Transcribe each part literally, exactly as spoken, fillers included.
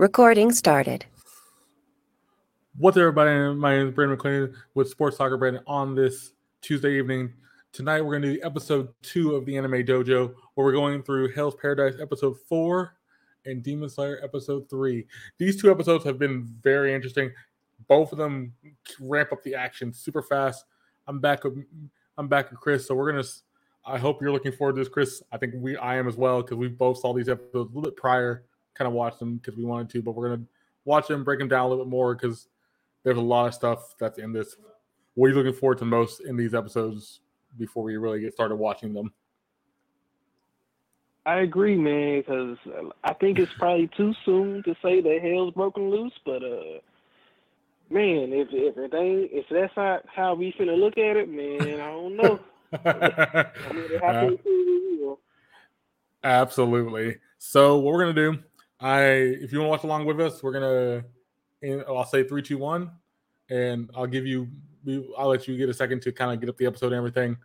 Recording started. What's up, everybody? My name is Brandon McClendon with Sports Talker Brandon on this Tuesday evening. Tonight, we're going to do episode two of the Anime Dojo, where we're going through Hell's Paradise episode four and Demon Slayer episode three. These two episodes have been very interesting. Both of them ramp up the action super fast. I'm back with I'm back with Chris, so we're going to. I hope you're looking forward to this, Chris. I think we I am as well, because we both saw these episodes a little bit prior. Kind of watch them because we wanted to, but we're gonna watch them, break them down a little bit more because there's a lot of stuff that's in this. What are you looking forward to most in these episodes before we really get started watching them? I agree, man, because I think it's probably too soon to say that hell's broken loose, but uh, man, if if it ain't, if that's not how we finna look at it, man, I don't know. I mean, it happens uh, to you. Absolutely. So what we're gonna do. I, if you want to watch along with us, we're going to, I'll say three, two, one, and I'll give you, I'll let you get a second to kind of get up the episode and everything.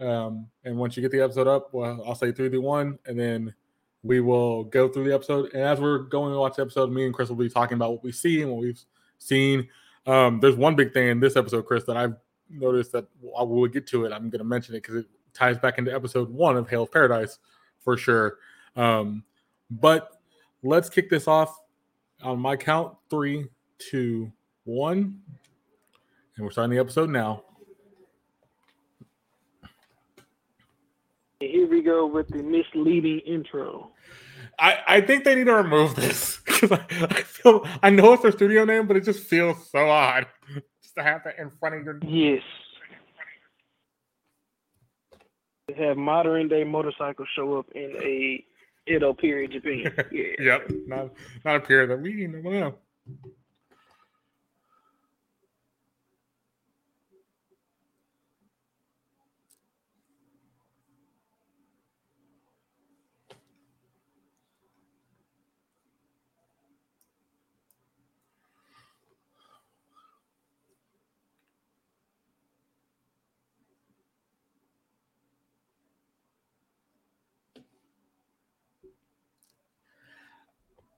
Um, and once you get the episode up, well, I'll say three, two, one, and then we will go through the episode. And as we're going to watch the episode, me and Chris will be talking about what we see and what we've seen. Um, there's one big thing in this episode, Chris, that I've noticed that I will get to it. I'm going to mention it because it ties back into episode one of Hell's Paradise for sure. Um, but let's kick this off on my count. Three, two, one. And we're starting the episode now. Here we go with the misleading intro. I, I think they need to remove this. I, I feel I know it's their studio name, but it just feels so odd. Just to have that in front of your... Yes. They have modern day motorcycles show up in a... It'll appear in Japan. Yeah. Yep. Not not a period that we didn't know.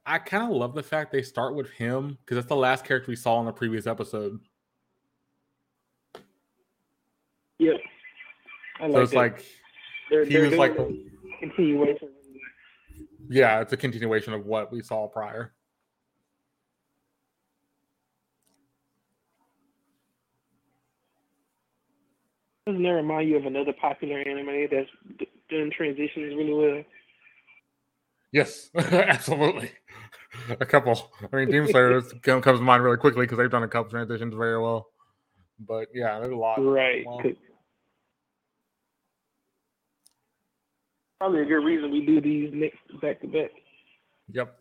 I kind of love the fact they start with him because that's the last character we saw in the previous episode. Yeah, I like so it's that. Like they're, he they're was like a continuation. Yeah, it's a continuation of what we saw prior. Doesn't that remind you of another popular anime that's done transitions really well? Yes, absolutely. A couple. I mean, Demon Slayer comes to mind really quickly because they've done a couple transitions very well. But yeah, there's a lot. Right. Probably a good reason we do these next back to back. Yep.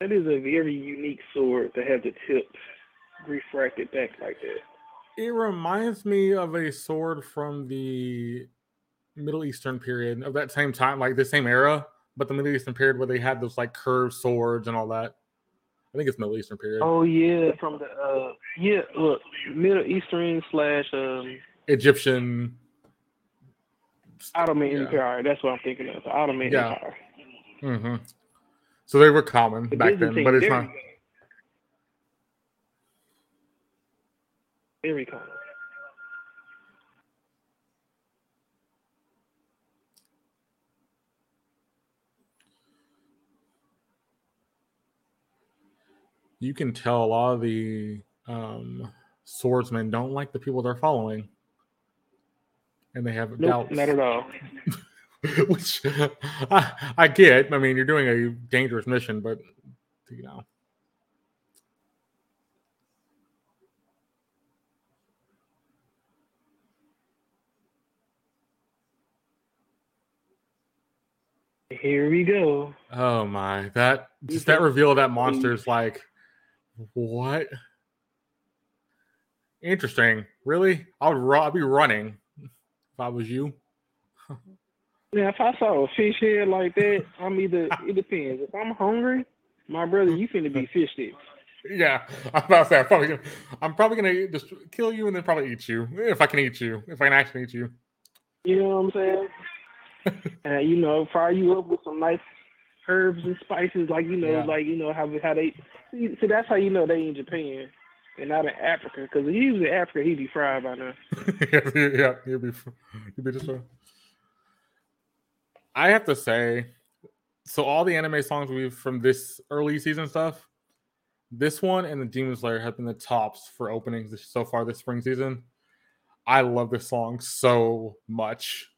That is a very unique sword to have the tip refracted back like that. It reminds me of a sword from the Middle Eastern period of that same time, like the same era, but the Middle Eastern period where they had those like curved swords and all that. I think it's Middle Eastern period. Oh yeah, from the uh, yeah, look, Middle Eastern slash um, Egyptian Ottoman yeah. Empire. That's what I'm thinking of. The Ottoman yeah. Empire. Mm-hmm. So they were common back then, but it's not. Very common. You can tell a lot of the um, swordsmen don't like the people they're following, and they have nope, doubts. Not at all. Which I, I get. I mean, you're doing a dangerous mission, but you know. here we go. Oh my, that just that reveal of that monster is like, what? Interesting. Really? I would I'd be running if I was you. Yeah, if I saw a fish head like that, I'm either it depends. If I'm hungry, my brother, you finna be fish sticks. Yeah, I'm about to say I'm probably gonna, I'm probably gonna just kill you and then probably eat you if I can eat you if I can actually eat you. You know what I'm saying? And uh, you know, fry you up with some nice herbs and spices, like you know, yeah. like you know how how they see. So that's how you know they in Japan and not in Africa, because if he was in Africa, he'd be fried by now. yeah, he'd be he'd be just fried. I have to say, so all the anime songs we've from this early season stuff. This one and the Demon Slayer have been the tops for openings this, so far this spring season. I love this song so much.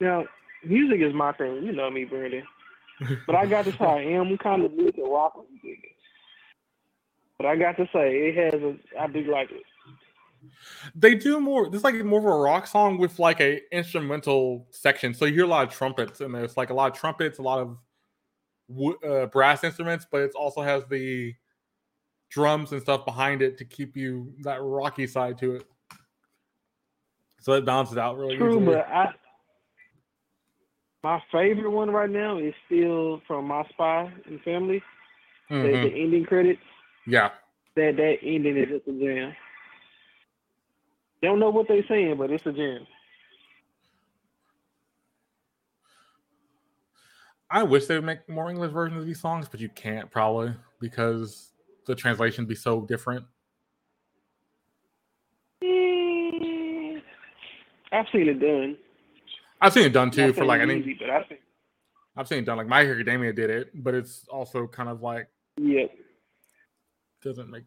Now, music is my thing. You know me, Brandon. But I got to say, I am kind of new to rock music. But I got to say, it has a, I do like it. They do more, this is like more of a rock song with like a instrumental section. So you hear a lot of trumpets in there. It's like a lot of trumpets, a lot of Uh, brass instruments, but it also has the drums and stuff behind it to keep you that rocky side to it. So it balances out really True, easily. But I, my favorite one right now is still from My Spy and Family. Mm-hmm. The, the ending credits. Yeah. That that ending is just a jam. Don't know what they're saying, but it's a jam. I wish they would make more English versions of these songs, but you can't probably because the translation would be so different. Mm, I've seen it done. I've seen it done too. Not for like I think mean, I've, I've seen it done. Like My Hero Academia did it, but it's also kind of like yeah, doesn't make.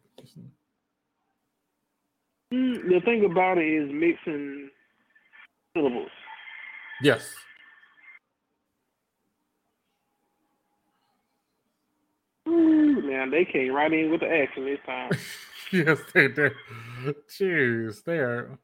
Mm, the thing about it is mixing syllables. Yes. Now they came right in with the action this time. Yes, they did. Jeez, they are.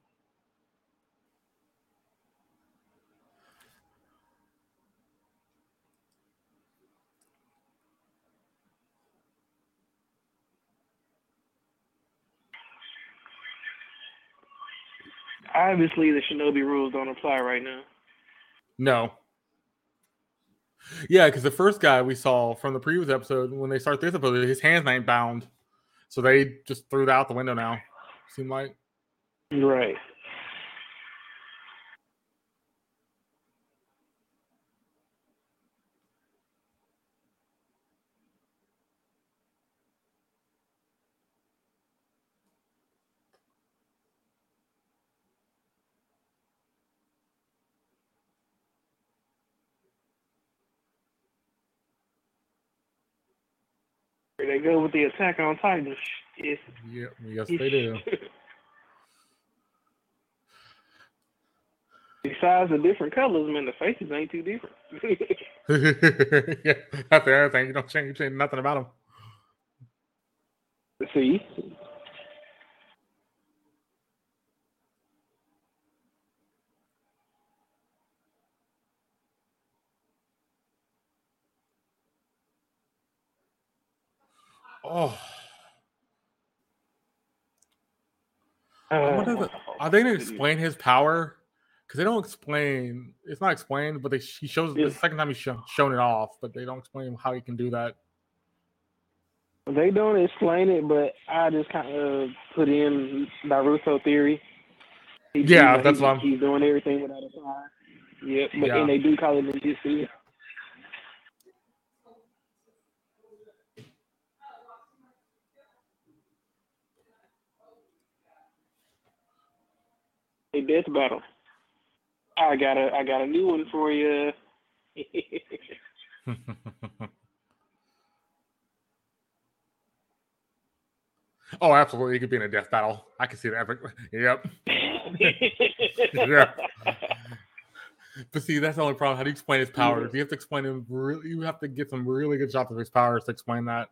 Obviously, the Shinobi rules don't apply right now. No. Yeah, because the first guy we saw from the previous episode, when they start this episode, his hands ain't bound. So they just threw it out the window now. Seemed like. Right. They go with the Attack on Titan. Yes. Yeah, yes, they do. Besides the different colors, man, the faces ain't too different. Yeah, that's the other thing. You don't change, you change nothing about them. See? Oh, what is it? Are they going to explain his power? Because they don't explain. It's not explained, but they, he shows it the second time he's sh- shown it off, but they don't explain how he can do that. They don't explain it, but I just kind of put in Naruto theory. He, yeah, he, that's he, what I'm... He's doing everything without a power. Yep, but yeah. And they do call it ninjutsu. Death battle. I got a I got a new one for you. Oh, absolutely! It could be in a death battle. I can see that. Yep. Yeah. But see, that's the only problem. How do you explain his powers? You have to explain him. Really, you have to get some really good shots of his powers to explain that.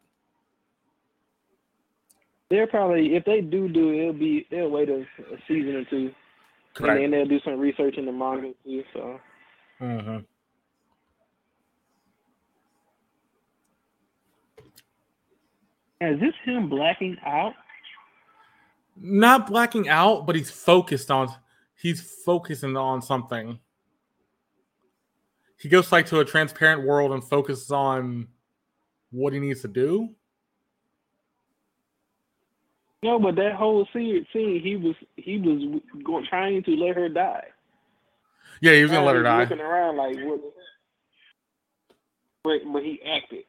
They're probably if they do do it, it'll be they'll wait a, a season or two. Correct. And then they'll do some research in the manga too. So. Mm-hmm. Is this him blacking out? Not blacking out, but he's focused on he's focusing on something. He goes like to a transparent world and focuses on what he needs to do. No, but that whole scene, scene he was he was going, trying to let her die. Yeah, he was gonna let her die. Looking around like what the heck? But, but he acted.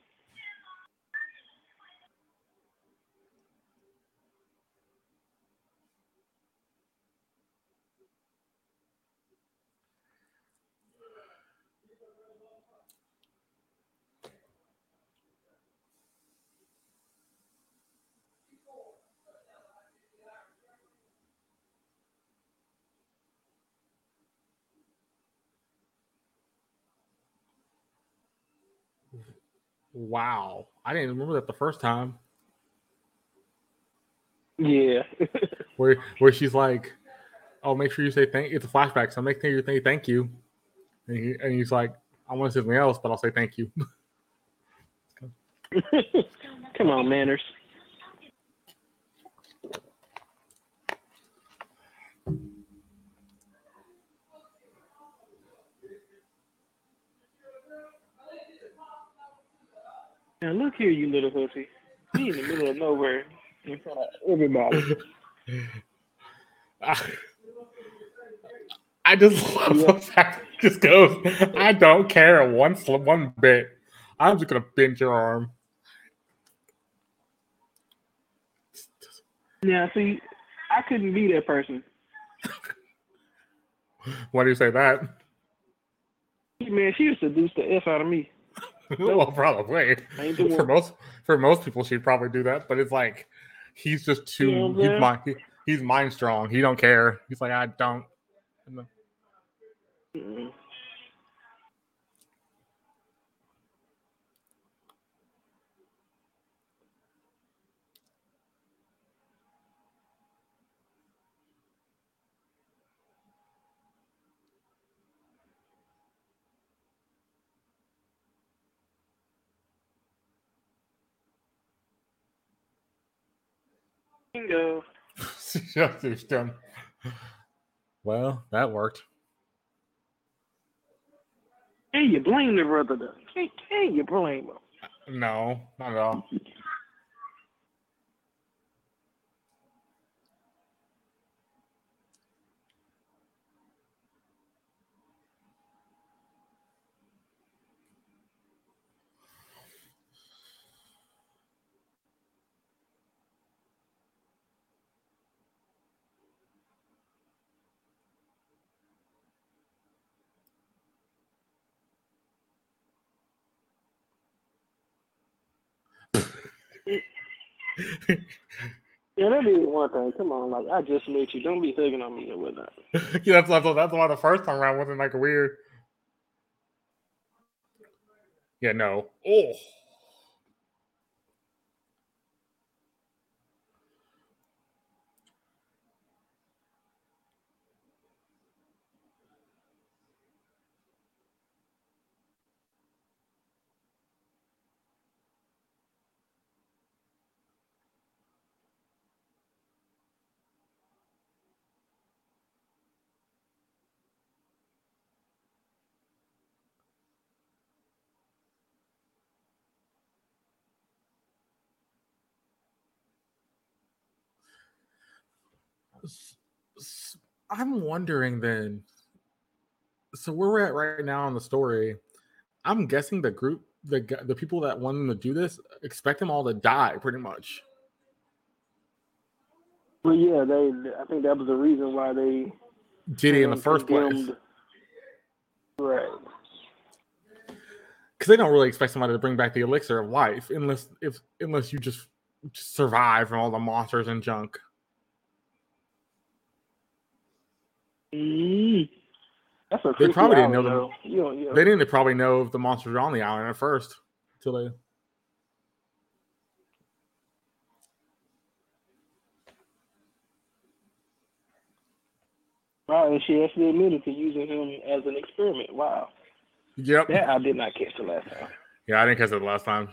Wow, I didn't remember that the first time. Yeah, where where she's like, "Oh, make sure you say thank." It's a flashback, so make sure you say thank you. And, he, and he's like, "I want to say something else, but I'll say thank you." Come on, manners. Now look here, you little hootie. He in the middle of nowhere in front of everybody. I, I just love yeah. the fact that it just goes, I don't care one one bit. I'm just gonna bend your arm. Yeah, see, I couldn't be that person. Why do you say that? Man, she used to seduce the F out of me. Well, probably. For most for most people, she'd probably do that. But it's like he's just too you know he's, mind, he, he's mind strong. He don't care. He's like I don't. Mm-mm. Bingo. Well, that worked. Can you blame the brother though? Can, can you blame him? No, not at all. Yeah, that is one thing. Come on, like I just met you. Don't be hugging on me or whatnot. Yeah, that's that's, that's why the first time around wasn't like weird. Yeah, no. Oh. I'm wondering then, so where we're at right now in the story, I'm guessing the group, the the people that want them to do this, expect them all to die pretty much. Well, yeah, they. I think that was the reason why they did it in the first place. Right. Because they don't really expect somebody to bring back the elixir of life unless if unless you just, just survive from all the monsters and junk. That's a they probably didn't know though. Them. You don't, you don't. They didn't probably know if the monsters were on the island at first until they. I Oh, and she actually admitted to using him as an experiment. Wow. Yep. Yeah, I did not catch the last time. Yeah, I didn't catch it the last time.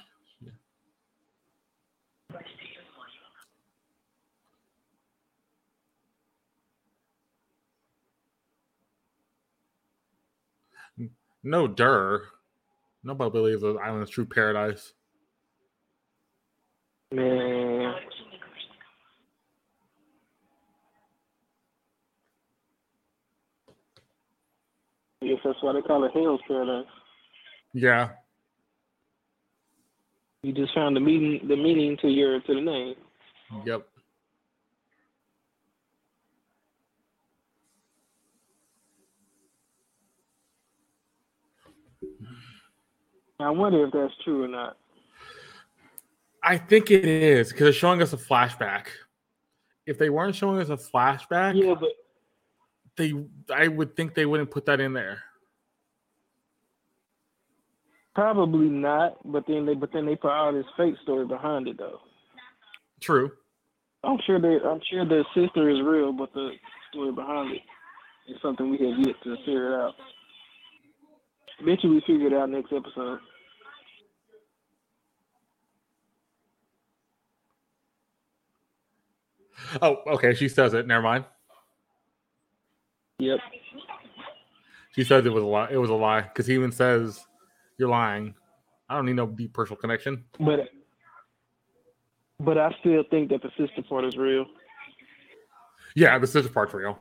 Yeah. No dur. Nobody believes the island is true paradise. Man. I guess that's why they call it Hell's Paradise. Yeah. You just found the meaning the meaning to your to the name. Yep. I wonder if that's true or not. I think it is, because it's showing us a flashback. If they weren't showing us a flashback, yeah, but they I would think they wouldn't put that in there. Probably not, but then they but then they put all this fake story behind it though. True. I'm sure they I'm sure the sister is real, but the story behind it is something we have yet to figure out. Bet you we figure it out next episode. Oh, okay. She says it. Never mind. Yep. She says it was a lie. It was a lie because he even says, "You're lying." I don't need no deep personal connection. But, but I still think that the sister part is real. Yeah, the sister part's real.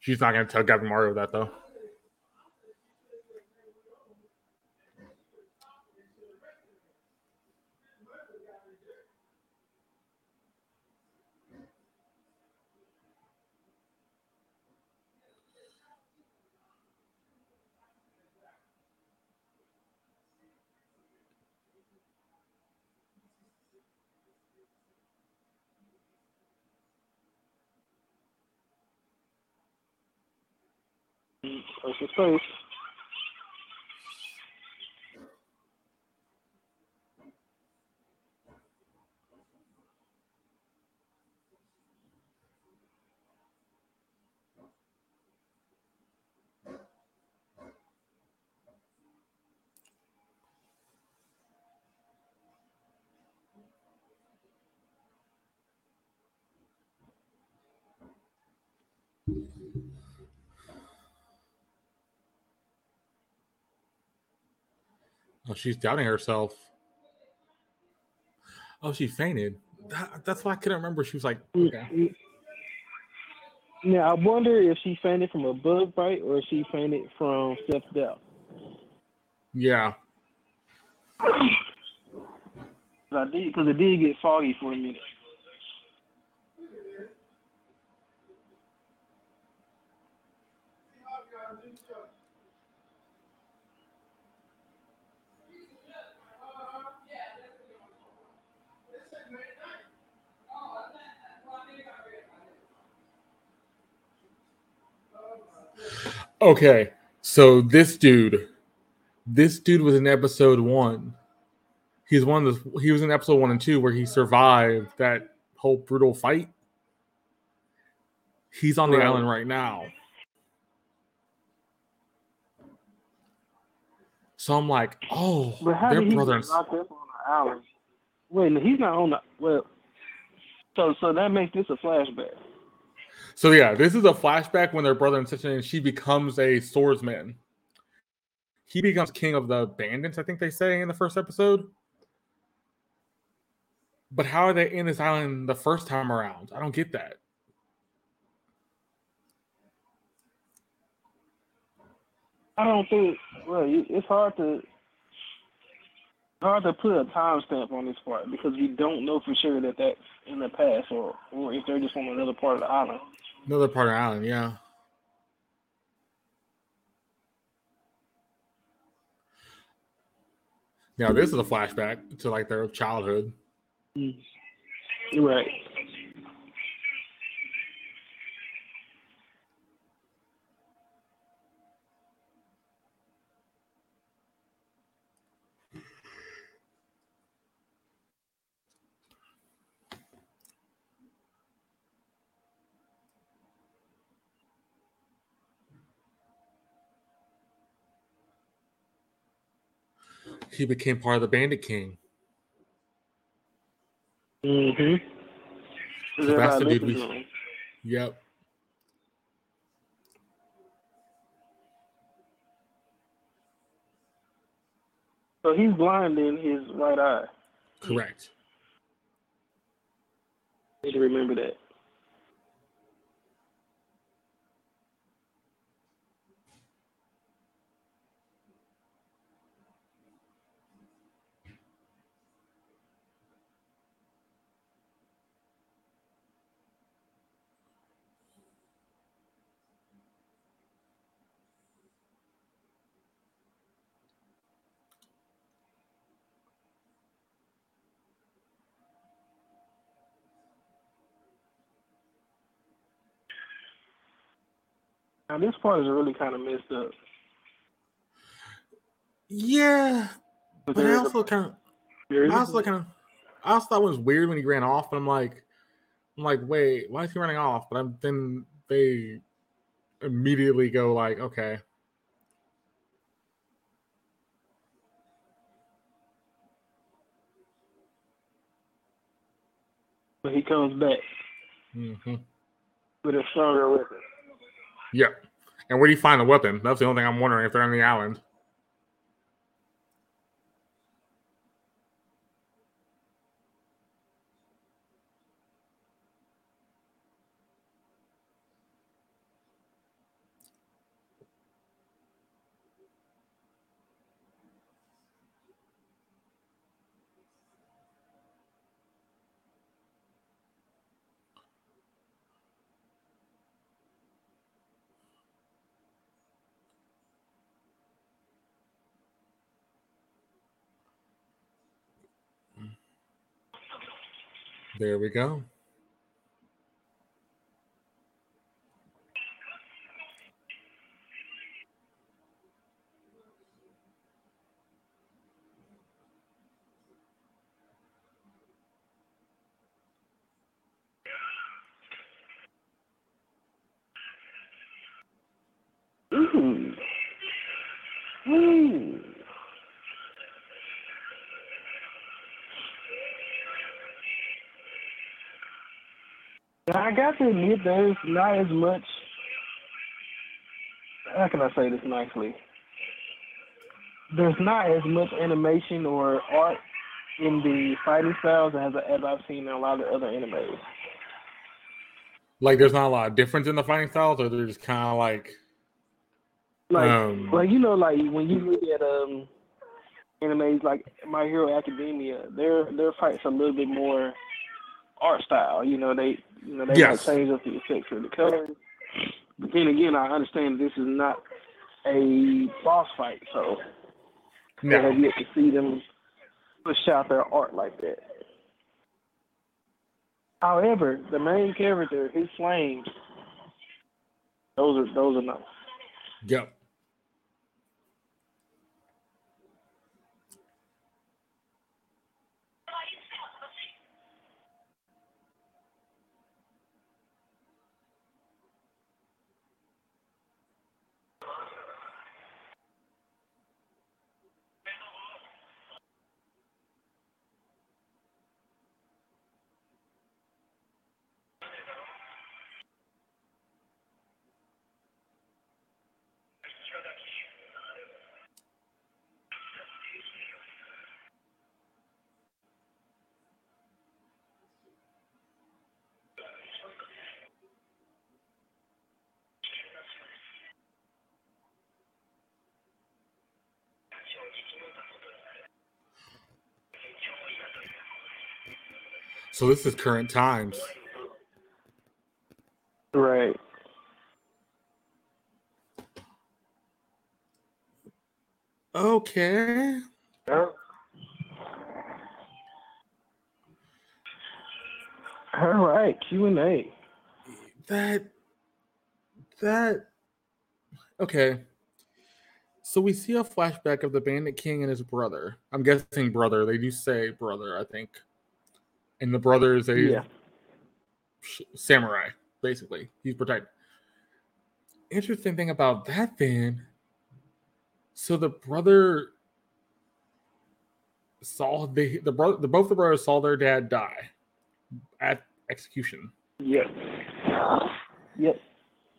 She's not going to tell Gabimaru that though. Social space. Oh, she's doubting herself. Oh, she fainted. That, that's why I couldn't remember. She was like, okay. Now, I wonder if she fainted from a bug bite or if she fainted from self-doubt. Yeah. I did, because it did get foggy for a minute. Okay, so this dude, this dude was in episode one. He's one of the, he was in episode one and two where he survived that whole brutal fight. He's on the right. island right now. So I'm like, oh, their brothers. Wait, he's not on the well. So, so that makes this a flashback. So yeah, this is a flashback when their brother and sister, and she becomes a swordsman. He becomes king of the bandits, I think they say in the first episode. But how are they in this island the first time around? I don't get that. I don't think. Well, it's hard to hard to put a timestamp on this part because we don't know for sure that that's in the past or or if they're just on another part of the island. Another part of the island, yeah. Now this is a flashback to like their childhood. Right. he became part of the Bandit King. Mm-hmm. So that's the dude we... Yep. So he's blind in his right eye. Correct. I need to remember that. Now, this part is really kind of messed up. Yeah. But I also kind of, I also kind of, I also thought it was weird when he ran off, and I'm like, I'm like, wait, why is he running off? But I'm, then they immediately go like, okay. But he comes back. Mm-hmm. With a stronger weapon. Yeah. And where do you find the weapon? That's the only thing I'm wondering, if they're on the island. There we go. Ooh. Ooh. I got to admit, there's not as much, how can I say this nicely? There's not as much animation or art in the fighting styles as, as I've seen in a lot of other animes. Like, there's not a lot of difference in the fighting styles, or they're just kind of like... Like, um... like, you know, like, when you look at um, animes like My Hero Academia, their their fights are a little bit more... art style, you know, they, you know, they yes. change up the effects of the colors. But then again, I understand this is not a boss fight, so no. I have yet to see them push out their art like that. However, the main character, his flames, those are those are nice. Yep. So this is current times. Right. Okay. All right, Q and A. That, that, okay. So we see a flashback of the Bandit King and his brother. I'm guessing brother. They do say brother, I think. And the brother is a yeah. samurai, basically. He's protected. Interesting thing about that, then. So the brother saw the the, bro- the both the brothers saw their dad die at execution. Yes. Yep.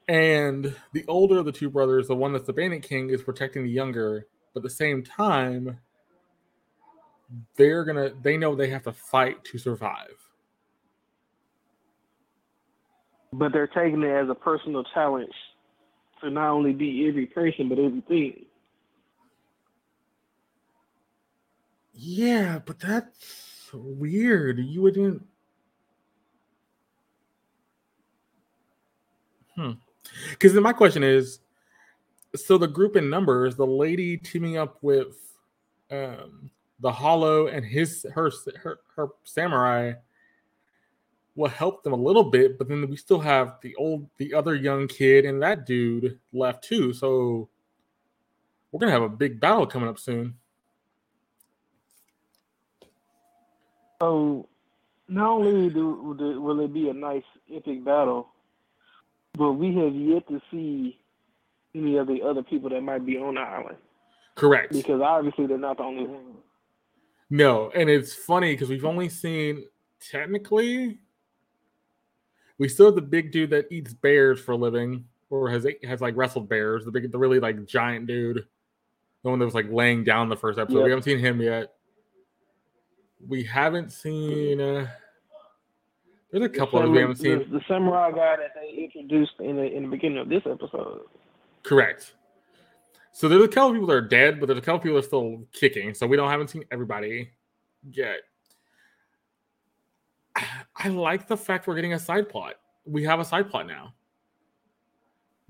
And the older of the two brothers, the one that's the Bandit King, is protecting the younger, but at the same time, they're gonna they know they have to fight to survive. But they're taking it as a personal challenge to not only be every person, but everything. Yeah, but that's weird. You wouldn't. Hmm. Because then my question is, so the group in numbers, the lady teaming up with um, the Hollow and his her, her her samurai will help them a little bit, but then we still have the old, the other young kid and that dude left too. So we're gonna have a big battle coming up soon. So not only do, do, will it be a nice epic battle, but we have yet to see any of the other people that might be on the island. Correct. Because obviously they're not the only ones. No, and it's funny because we've only seen, technically, we still have the big dude that eats bears for a living, or has has like wrestled bears, the big, the really like giant dude, the one that was like laying down the first episode. Yep. We haven't seen him yet. We haven't seen. Uh, there's a couple the, of them we haven't seen. The, the samurai guy that they introduced in the in the beginning of this episode. Correct. So there's a couple of people that are dead, but there's a couple of people that are still kicking. So we don't haven't seen everybody yet. I, I like the fact we're getting a side plot. We have a side plot now.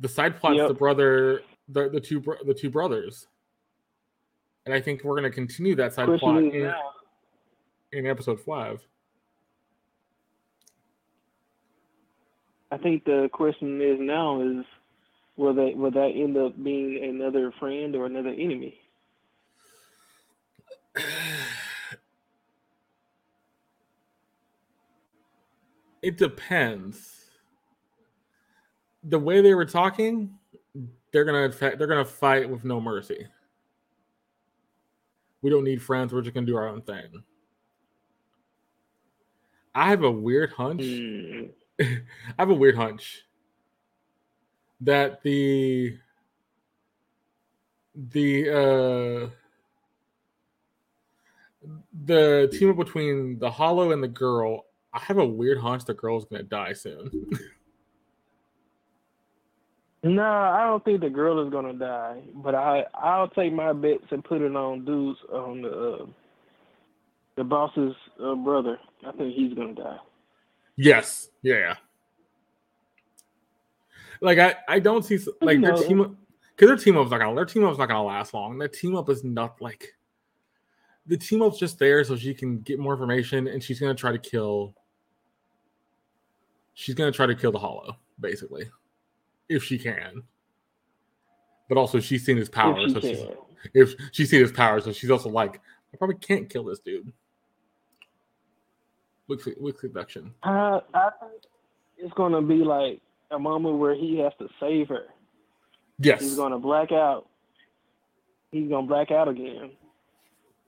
The side plot's yep. the brother, the the two the two brothers, and I think we're going to continue that side Especially plot. In, now. In episode five. I think the question is now is will that will that end up being another friend or another enemy? It depends. The way they were talking, they're gonna they're gonna fight with no mercy. We don't need friends, we're just gonna do our own thing. I have a weird hunch. Mm. I have a weird hunch that the the uh, the team up between the Hollow and the girl. I have a weird hunch the girl's gonna die soon. No, I don't think the girl is gonna die, but I I'll take my bets and put it on dudes on the. Uh... The boss's uh, brother. I think he's gonna die. Yes. Yeah. Like I, I don't see like their team up, because their team up's not gonna their team up's not gonna last long. Their team up is not like the team up's just there so she can get more information and she's gonna try to kill. She's gonna try to kill the Hollow, basically, if she can. But also, she's seen his power, if she so can. she's if she's seen his power, so she's also like, I probably can't kill this dude. With seduction. Uh, I think it's going to be like a moment where he has to save her. Yes. He's going to black out. He's going to black out again.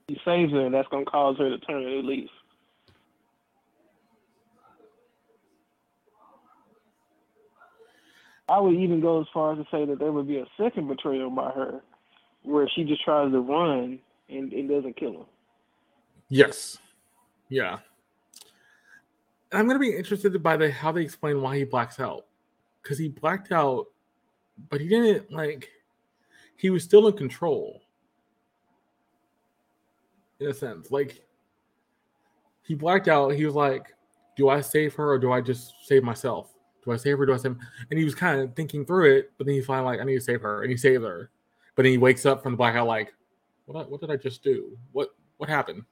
He saves her, and that's going to cause her to turn and leave. I would even go as far as to say that there would be a second betrayal by her where she just tries to run and it doesn't kill him. Yes. Yeah. I'm going to be interested by the how they explain why he blacks out. Because he blacked out, but he didn't, like, he was still in control. In a sense. Like, he blacked out. He was like, do I save her or do I just save myself? Do I save her or do I save him? And he was kind of thinking through it, but then he finally, like, I need to save her. And he saved her. But then he wakes up from the blackout, like, What what did I just do? What what happened?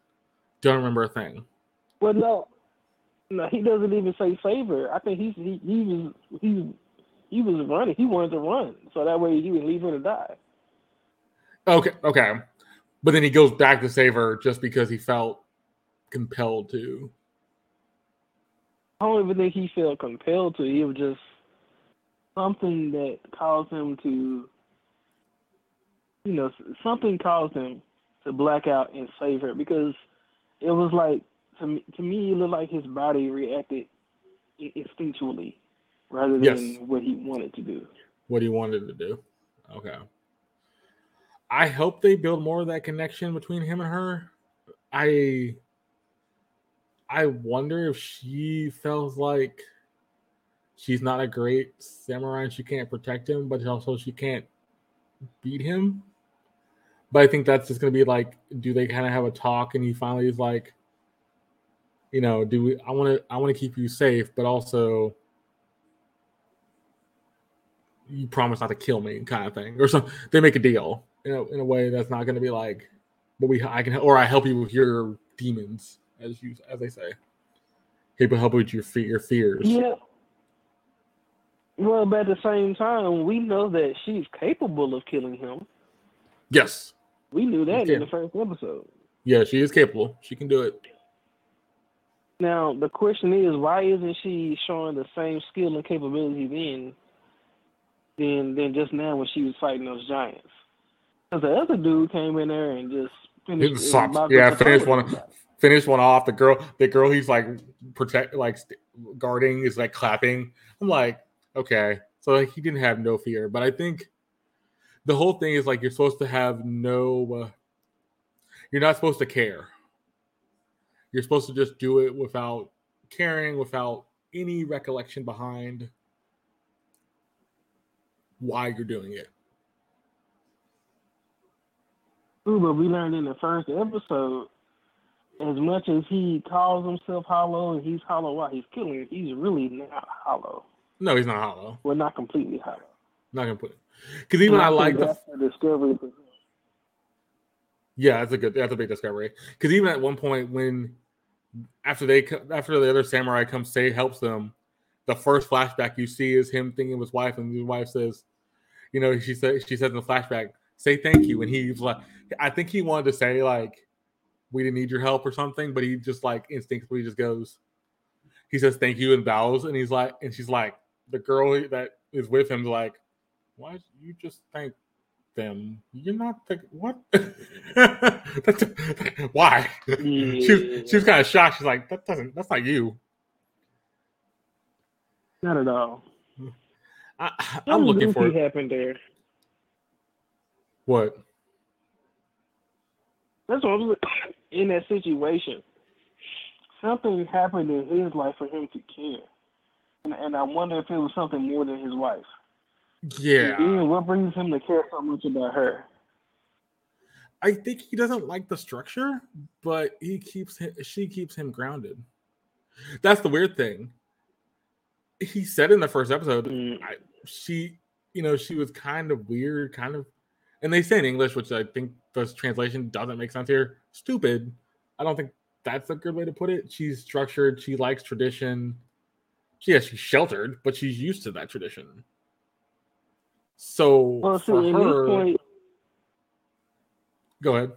Don't remember a thing. Well, no, no, he doesn't even say favor. I think he's he, he was he he was running. He wanted to run, so that way he would leave her to die. Okay, okay, but then he goes back to save her just because he felt compelled to. I don't even think he felt compelled to. It was just something that caused him to. You know, something caused him to black out in favor, because it was like, to me, to me it looked like his body reacted instinctually rather than yes. what he wanted to do. What he wanted to do. Okay. I hope they build more of that connection between him and her. I I wonder if she feels like she's not a great samurai and she can't protect him, but also she can't beat him. But I think that's just going to be like, do they kind of have a talk and he finally is like, you know, do we, I want to I want to keep you safe, but also you promise not to kill me, kind of thing, or so they make a deal, you know, in a way that's not going to be like, but we I can or I help you with your demons, as you as they say, he will help you with your fe- your fears. Yeah. Well, but at the same time, we know that she's capable of killing him. Yes. We knew that in the first episode. Yeah, she is capable. She can do it. Now, the question is, why isn't she showing the same skill and capability then, then, then just now when she was fighting those giants? Because the other dude came in there and just finished. It yeah, finished one, finished one off. The girl, the girl he's like protect, like guarding is like clapping. I'm like, okay, so like, he didn't have no fear, but I think the whole thing is like you're supposed to have no. Uh, you're not supposed to care. You're supposed to just do it without caring, without any recollection behind why you're doing it. Ooh, but we learned in the first episode, as much as he calls himself hollow and he's hollow while he's killing, he's really not hollow. No, he's not hollow. Well, not completely hollow. Not completely. Because even I, I like the, the discovery. Yeah, that's a good. That's a big discovery. Because even at one point, when after they after the other samurai comes, say helps them, the first flashback you see is him thinking of his wife, and his wife says, "You know," she said. She says in the flashback, "Say thank you." And he's like, I think he wanted to say like, "We didn't need your help" or something, but he just like instinctively just goes. He says thank you and bows, and he's like, and she's like, the girl that is with him is like, "Why did you just thank them? You're not the what?" That's, why? Yeah. She, she was kind of shocked. She's like, "That doesn't. That's not you." Not at all. I, I'm looking for it. Happened there. What? That's what I was in that situation. Something happened in his life for him to care, and, and I wonder if it was something more than his wife. Yeah. Even what brings him to care so much about her? I think he doesn't like the structure, but he keeps him, she keeps him grounded. That's the weird thing. He said in the first episode, mm. I, she, you know, she was kind of weird, kind of, and they say in English, which I think the translation doesn't make sense here, stupid. I don't think that's a good way to put it. She's structured. She likes tradition. Yeah, she's sheltered, but she's used to that tradition. So well, see, for her, point, go ahead.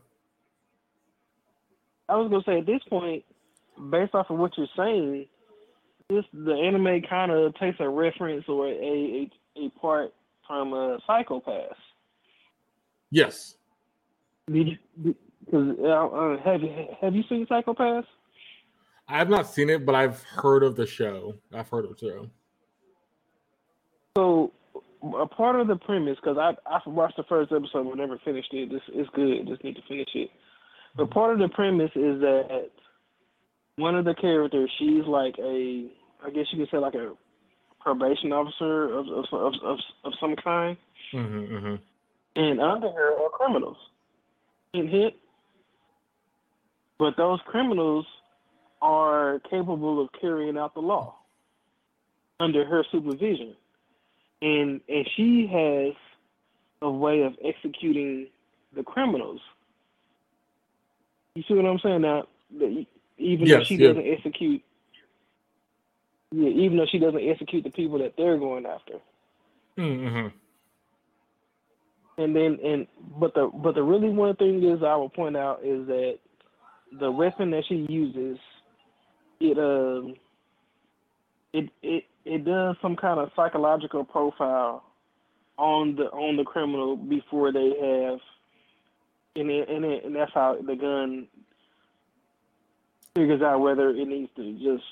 I was gonna say at this point, based off of what you're saying, this the anime kind of takes a reference or a, a a part from a Psycho Pass. Yes. Did you? Because uh, have you have you seen Psycho Pass? I have not seen it, but I've heard of the show. I've heard of it too. So. A part of the premise, because I I watched the first episode, but never finished it. This it's good. Just need to finish it. But part of the premise is that one of the characters, she's like a, I guess you could say like a probation officer of of of, of, of some kind, mm-hmm, mm-hmm. and under her are criminals. Getting hit, but those criminals are capable of carrying out the law under her supervision. And and she has a way of executing the criminals. You see what I'm saying? Now, even yes, though she yeah. doesn't execute, yeah, even though she doesn't execute the people that they're going after. Mm-hmm. And then and but the but the really one thing is I will point out is that the weapon that she uses, it um, uh, it it. It does some kind of psychological profile on the on the criminal before they have and it, and it, and that's how the gun figures out whether it needs to just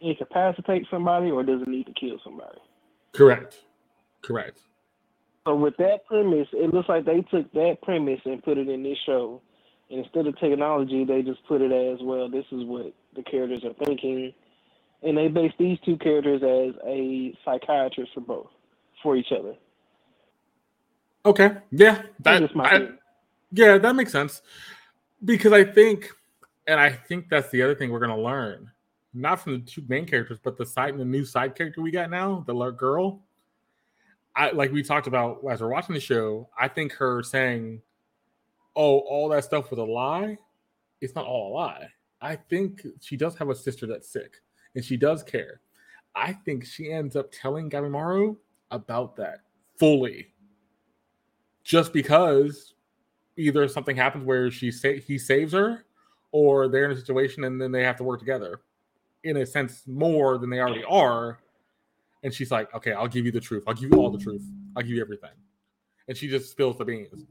incapacitate somebody or does it need to kill somebody. Correct. Correct. So with that premise, it looks like they took that premise and put it in this show. And instead of technology, they just put it as, well, this is what the characters are thinking. And they base these two characters as a psychiatrist for both, for each other. Okay. Yeah. That, I, yeah, that makes sense. Because I think, and I think that's the other thing we're going to learn, not from the two main characters, but the side, the new side character we got now, the girl. I, like we talked about as we're watching the show, I think her saying, oh, all that stuff was a lie, it's not all a lie. I think she does have a sister that's sick, and she does care. I think she ends up telling Gabimaru about that fully. Just because either something happens where she sa- he saves her, or they're in a situation and then they have to work together, in a sense, more than they already are. And she's like, okay, I'll give you the truth. I'll give you all the truth. I'll give you everything. And she just spills the beans.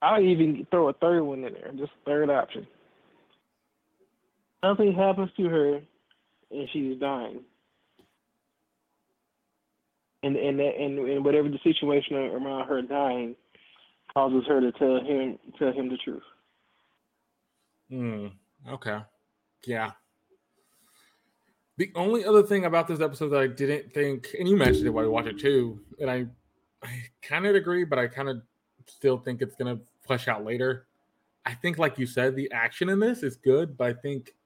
I'll even throw a third one in there, just third option. Nothing happens to her and she's dying. And and that, and, and whatever the situation around her dying causes her to tell him tell him the truth. Mm, okay. Yeah. The only other thing about this episode that I didn't think, and you mentioned it while you watch it too, and I, I kind of agree, but I kind of still think it's going to flesh out later. I think, like you said, the action in this is good, but I think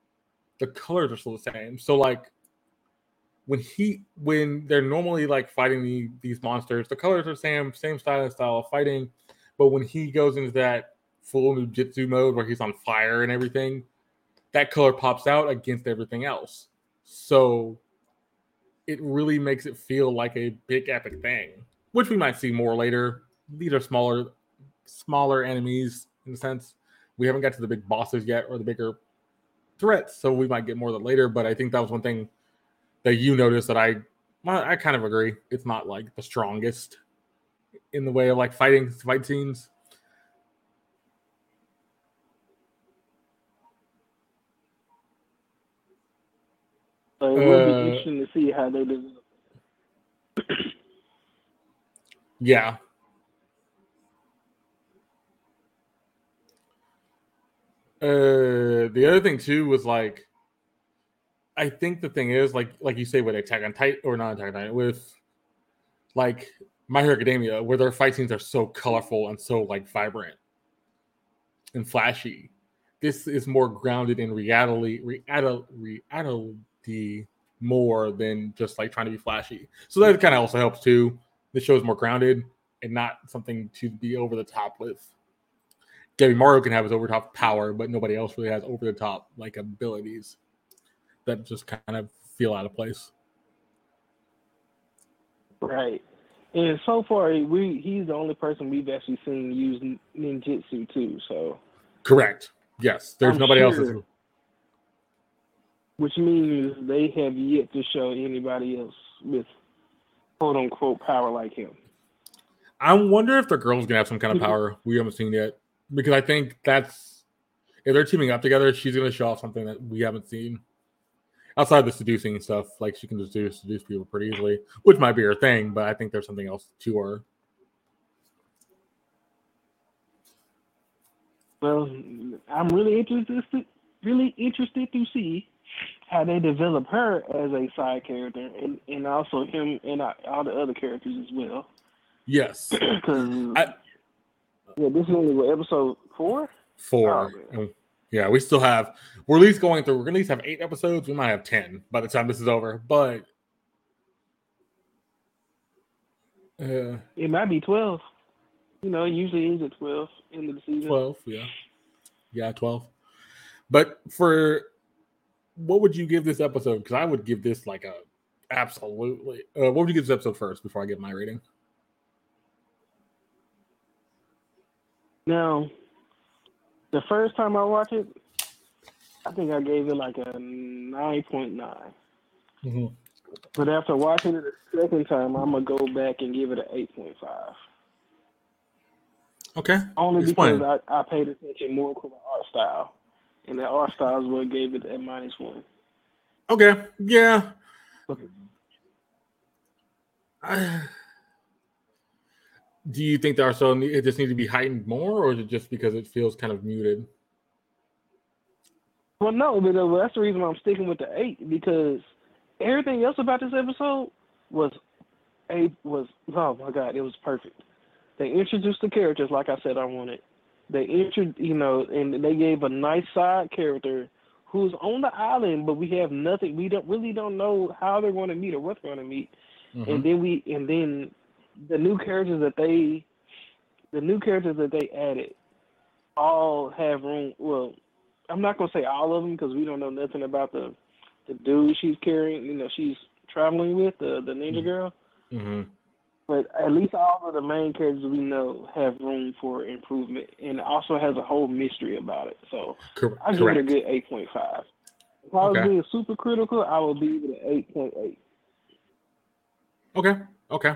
the colors are still the same. So, like, when he, when they're normally, like, fighting the, these monsters, the colors are the same, same style and style of fighting, but when he goes into that full ninjutsu mode where he's on fire and everything, that color pops out against everything else. So it really makes it feel like a big epic thing, which we might see more later. These are smaller, smaller enemies in a sense. We haven't got to the big bosses yet or the bigger threats, so we might get more of that later. But I think that was one thing that you noticed that I, well, I kind of agree. It's not like the strongest in the way of like fighting, fight scenes. So it will be uh, interesting to see how they do it. Yeah. Uh, the other thing too was like, I think the thing is like, like you say with Attack on Titan or not Attack on Titan with like My Hero Academia, where their fight scenes are so colorful and so like vibrant and flashy. This is more grounded in reality, reality, reality. more than just like trying to be flashy. So that kind of also helps too. The show is more grounded and not something to be over the top with. Gabimaru can have his over the top power, but nobody else really has over the top like abilities that just kind of feel out of place. Right. And so far, we he's the only person we've actually seen use ninjutsu too. So correct. Yes. There's I'm nobody sure. else. That's- Which means they have yet to show anybody else with quote-unquote power like him. I wonder if the girl's going to have some kind of power we haven't seen yet. Because I think that's... if they're teaming up together, she's going to show off something that we haven't seen. Outside of the seducing and stuff, like she can just do, seduce people pretty easily. Which might be her thing, but I think there's something else to her. Well, I'm really interested, really interested to see how they develop her as a side character, and, and also him and all the other characters as well. Yes. Because yeah, this is only what, episode four? Four. Oh, and, yeah, we still have, we're at least going through, we're going to at least have eight episodes. We might have ten by the time this is over, but uh, it might be twelve. You know, it usually ends at twelve, end of the season. twelve, yeah. Yeah, twelve. But for... what would you give this episode? Because I would give this like a absolutely. Uh, what would you give this episode first before I give my rating? Now, the first time I watched it, I think I gave it like a nine point nine. Mm-hmm. But after watching it the second time, I'm going to go back and give it an eight point five. Okay. Only Explain. because I, I paid attention more to the art style, and the art style is what gave it a minus one. Okay. Yeah. Okay. I, do you think the art style it just needs to be heightened more, or is it just because it feels kind of muted? Well, no, but that's the reason why I'm sticking with the eight, because everything else about this episode was eight was oh my god, it was perfect. They introduced the characters like I said I wanted. They intro, you know, and they gave a nice side character who's on the island, but we have nothing. We don't really don't know how they're going to meet or what they're going to meet. Mm-hmm. And then we, and then the new characters that they, the new characters that they added, all have room. Well, I'm not going to say all of them because we don't know nothing about the, the dude she's carrying. You know, she's traveling with the the ninja girl. Mm-hmm. But at least all of the main characters we know have room for improvement, and also has a whole mystery about it. So Correct. I give it a good eight point five. If I okay. was being super critical, I would leave it at eight point eight. Okay. Okay.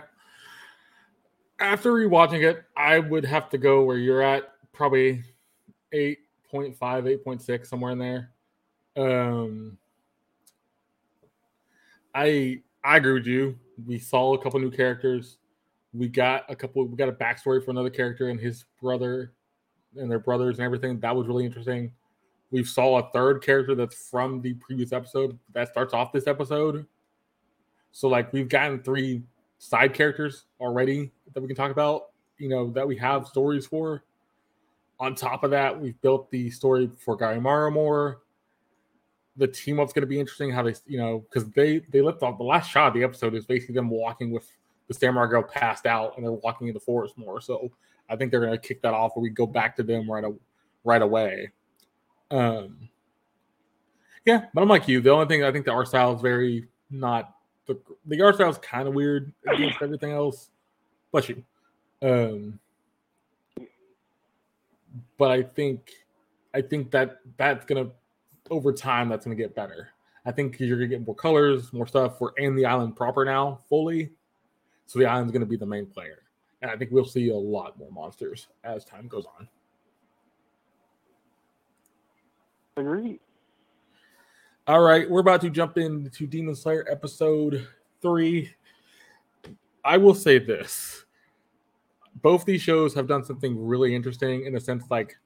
After rewatching it, I would have to go where you're at, probably eight point five, eight point six, somewhere in there. Um, I I agree with you. We saw a couple new characters. We got a couple. We got a backstory for another character and his brother, and their brothers and everything. That was really interesting. We saw a third character that's from the previous episode that starts off this episode. So like we've gotten three side characters already that we can talk about. You know that we have stories for. On top of that, we've built the story for Gabimaru more. The team up's going to be interesting how they, you know, because they they left off the last shot of the episode is basically them walking with the samurai girl passed out and they're walking in the forest more. So I think they're going to kick that off where we go back to them right, a, right away. Um, yeah, but I'm like you. The only thing I think the art style is very not the, the art style is kind of weird against everything else. Bless you. Um, but I think I think that that's going to. Over time, that's going to get better. I think you're going to get more colors, more stuff. We're in the island proper now, fully. So the island's going to be the main player. And I think we'll see a lot more monsters as time goes on. Agreed. All right, we're about to jump into Demon Slayer episode three. I will say this. Both these shows have done something really interesting in a sense like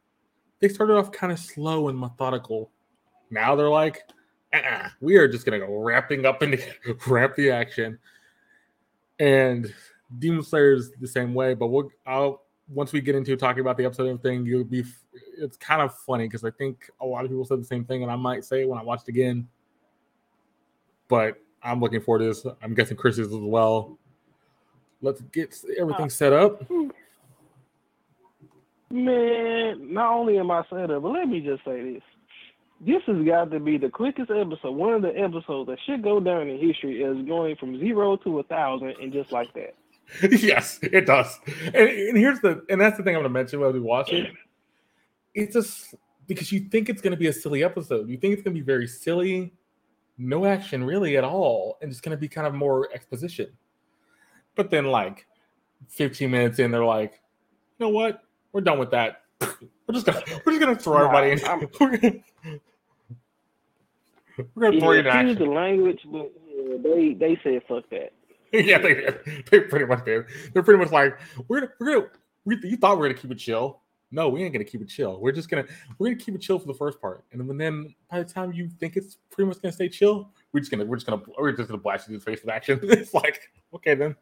they started off kind of slow and methodical. Now they're like, uh-uh, we are just going to go wrapping up and wrap the action. And Demon Slayer is the same way, but we'll, I'll, once we get into talking about the episode and everything, you'll be, it's kind of funny because I think a lot of people said the same thing, and I might say it when I watch it again. But I'm looking forward to this. I'm guessing Chris is as well. Let's get everything set up. Man, not only am I set up, but let me just say this. This has got to be the quickest episode, one of the episodes that should go down in history as going from zero to a thousand and just like that. Yes, it does. And, and here's the, and that's the thing I'm going to mention while we watch it. It's just because you think it's going to be a silly episode. You think it's going to be very silly, no action really at all, and it's going to be kind of more exposition. But then like fifteen minutes in, they're like, you know what? We're done with that. We're just gonna we're just gonna throw nah, everybody in. we're gonna, we're gonna throw you in action. Use the language, but yeah, they they said fuck that. yeah, they did. They pretty much did. They're pretty much like we're we're gonna we, you thought we were gonna keep it chill. No, we ain't gonna keep it chill. We're just gonna we're gonna keep it chill for the first part, and then, then by the time you think it's pretty much gonna stay chill, we're just gonna we're just gonna we're just gonna blast you in the face with action. It's like okay then.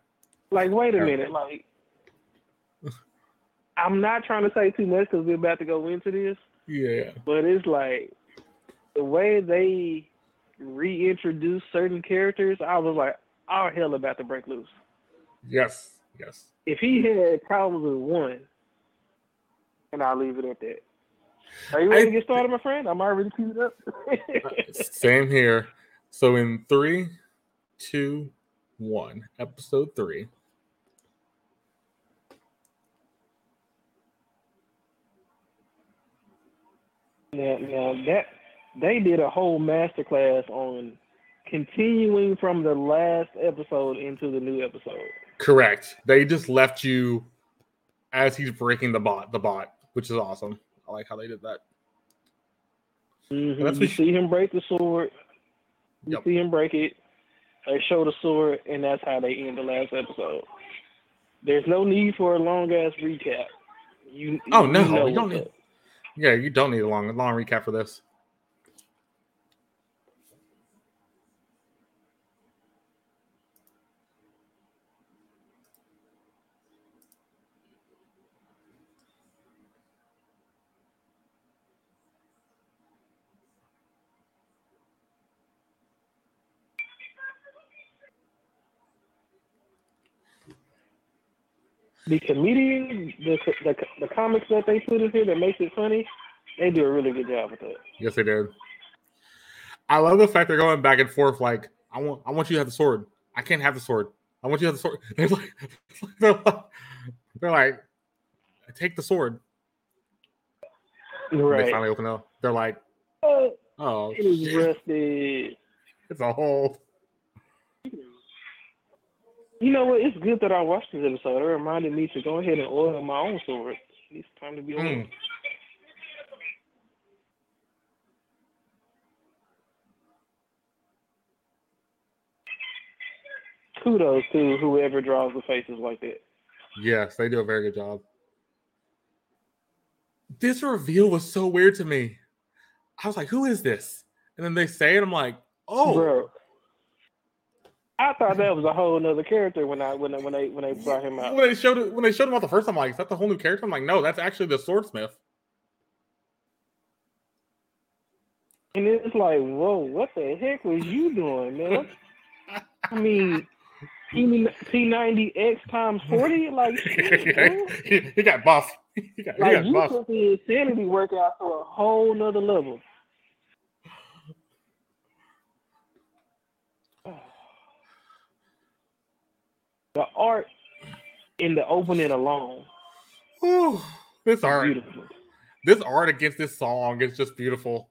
Like wait a All minute, right. like. I'm not trying to say too much because we're about to go into this. Yeah. But it's like the way they reintroduce certain characters, I was like, all hell about to break loose. Yes. Yes. If he had problems with one, and I'll leave it at that. Are you ready I, to get started, my friend? I'm already queued up. Same here. So in three, two, one, episode three. Now, now that they did a whole masterclass on continuing from the last episode into the new episode. Correct. They just left you as he's breaking the bot, the bot, which is awesome. I like how they did that. Mm-hmm. That's you see him break the sword. You yep. see him break it. They show the sword, and that's how they end the last episode. There's no need for a long ass recap. You oh no, you, know you don't need. That. Yeah, you don't need a long long recap for this. The comedian, the, the the comics that they put in here that makes it funny, they do a really good job with that. Yes, they did. I love the fact they're going back and forth. Like, I want, I want you to have the sword. I can't have the sword. I want you to have the sword. They're like, they're like, they're like take the sword. Right. And they finally open up. They're like, uh, oh, it is rusty. It's a hole. You know what? It's good that I watched this episode. It reminded me to go ahead and oil my own sword. It's time to be oiled. Mm. Kudos to whoever draws the faces like that. Yes, they do a very good job. This reveal was so weird to me. I was like, who is this? And then they say it, I'm like, oh. Bro. I thought that was a whole nother character when I when when they when they brought him out. When they showed it, when they showed him out the first time, I'm like, is that the whole new character? I'm like, no, that's actually the swordsmith. And it's like, whoa, what the heck was you doing, man? I mean, P ninety X times forty, like he, he got buff. He got, like, he got you buff. Took the insanity workout to a whole nother level. The art in the opening alone. Ooh, this art. Beautiful. This art against this song is just beautiful.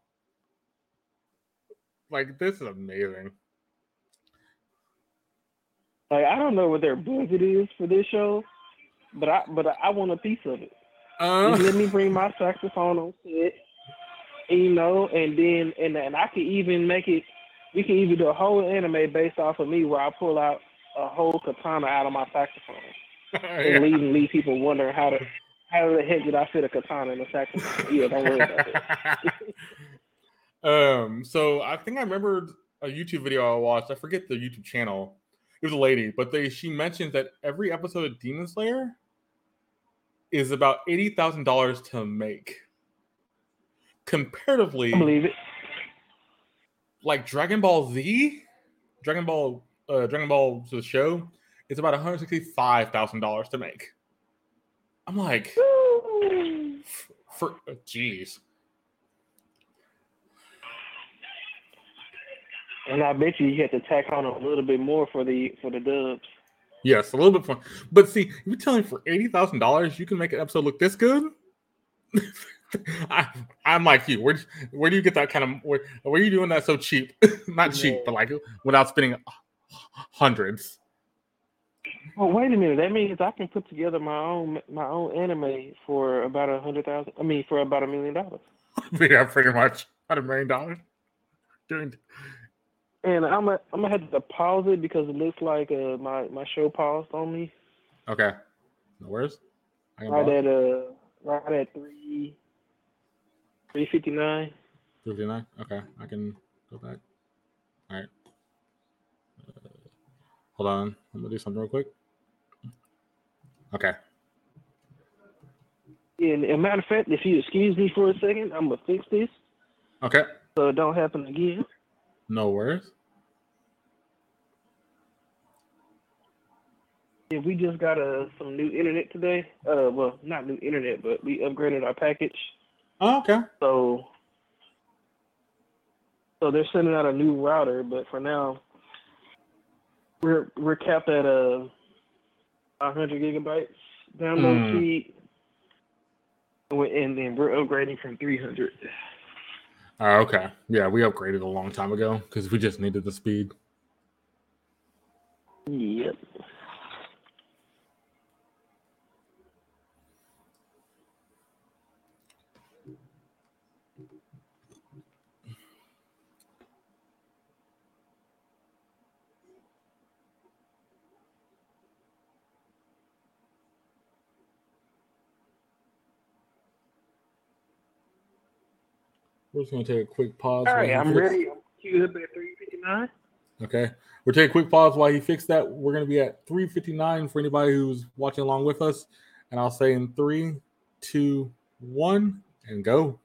Like, this is amazing. Like, I don't know what their budget is for this show, but I but I want a piece of it. Uh, Just let me bring my saxophone on set, you know, and then and, and I can even make it, we can even do a whole anime based off of me where I pull out a whole katana out of my saxophone and yeah. leave and leave people wondering how to how the heck did I fit a katana in a saxophone? Yeah, don't worry about that. um, so I think I remembered a YouTube video I watched. I forget the YouTube channel. It was a lady, but they she mentioned that every episode of Demon Slayer is about eighty thousand dollars to make. Comparatively, I believe it. Like Dragon Ball Z, Dragon Ball. Uh, Dragon Ball to the show, it's about one hundred sixty-five thousand dollars to make. I'm like, f- for jeez. And I bet you you had to tack on a little bit more for the for the dubs. Yes, a little bit more. But see, you're telling me for eighty thousand dollars you can make an episode look this good? I, I'm like you. Where where do you get that kind of where, where are you doing that so cheap? Not cheap, yeah. but like without spending hundreds. Well, wait a minute. That means I can put together my own my own anime for about a hundred thousand. I mean, for about a million dollars. Yeah, pretty much about a million dollars. During, and I'm a, I'm gonna have to pause it because it looks like uh, my my show paused on me. Okay, no worries. Right at uh right at three three fifty nine. Three fifty nine. Okay, I can go back. All right. Hold on, I'm gonna do something real quick. Okay. And as a matter of fact, if you excuse me for a second, I'm gonna fix this. Okay. So it don't happen again. No worries. Yeah, we just got uh, some new internet today. Uh, well, not new internet, but we upgraded our package. Oh, okay. So, so they're sending out a new router, but for now. We're we're capped at a uh, one hundred gigabytes download mm. speed, and then we're upgrading from three hundred. Uh, okay, yeah, we upgraded a long time ago because we just needed the speed. Yep. We're just going to take a quick pause. All right, I'm ready. I'm queued up at three fifty-nine. Okay. We'll take a quick pause while he fixed that. We're going to be at three fifty-nine for anybody who's watching along with us. And I'll say in three, two, one, and go.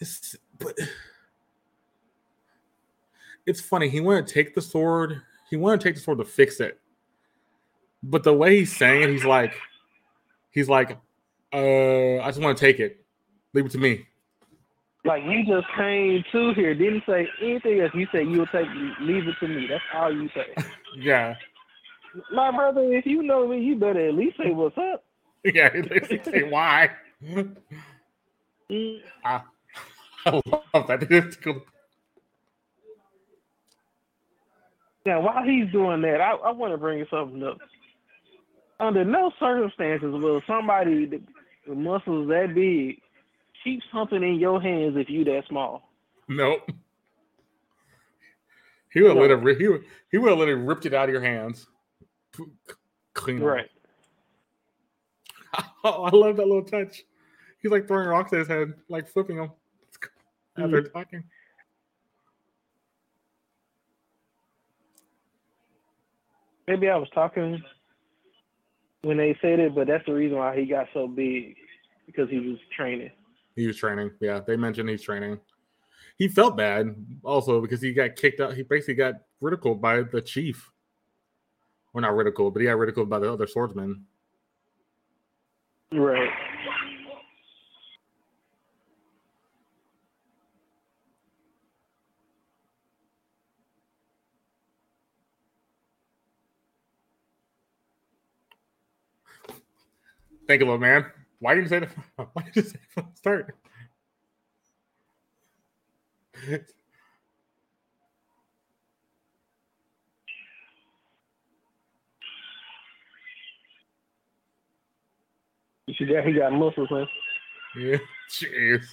It's, but it's funny. He wanted to take the sword. He wanted to take the sword to fix it. But the way he's saying it, he's like, he's like, uh, I just want to take it. Leave it to me. Like, you just came to here, didn't say anything else. You said you would take, leave it to me. That's all you said. Yeah. My brother, if you know me, you better at least say what's up. Yeah, at least say why. Mm. I, I love that. Now, while he's doing that, I, I want to bring something up. Under no circumstances will somebody with muscles that big keep something in your hands if you that small. Nope. He would nope. let it. He would. He would have let it ripped it out of your hands. Clean. Right. Oh, I love that little touch. He's like throwing rocks at his head, like flipping them after mm-hmm. talking. Maybe I was talking when they said it, but that's the reason why he got so big, because he was training. He was training. Yeah, they mentioned he's training. He felt bad also because he got kicked out. He basically got ridiculed by the chief. Well, not ridiculed, but he got ridiculed by the other swordsman. Right. Think of it, man. Why did you say that? Why did you say that from the start? You see that he got muscles, man. Yeah. Jeez.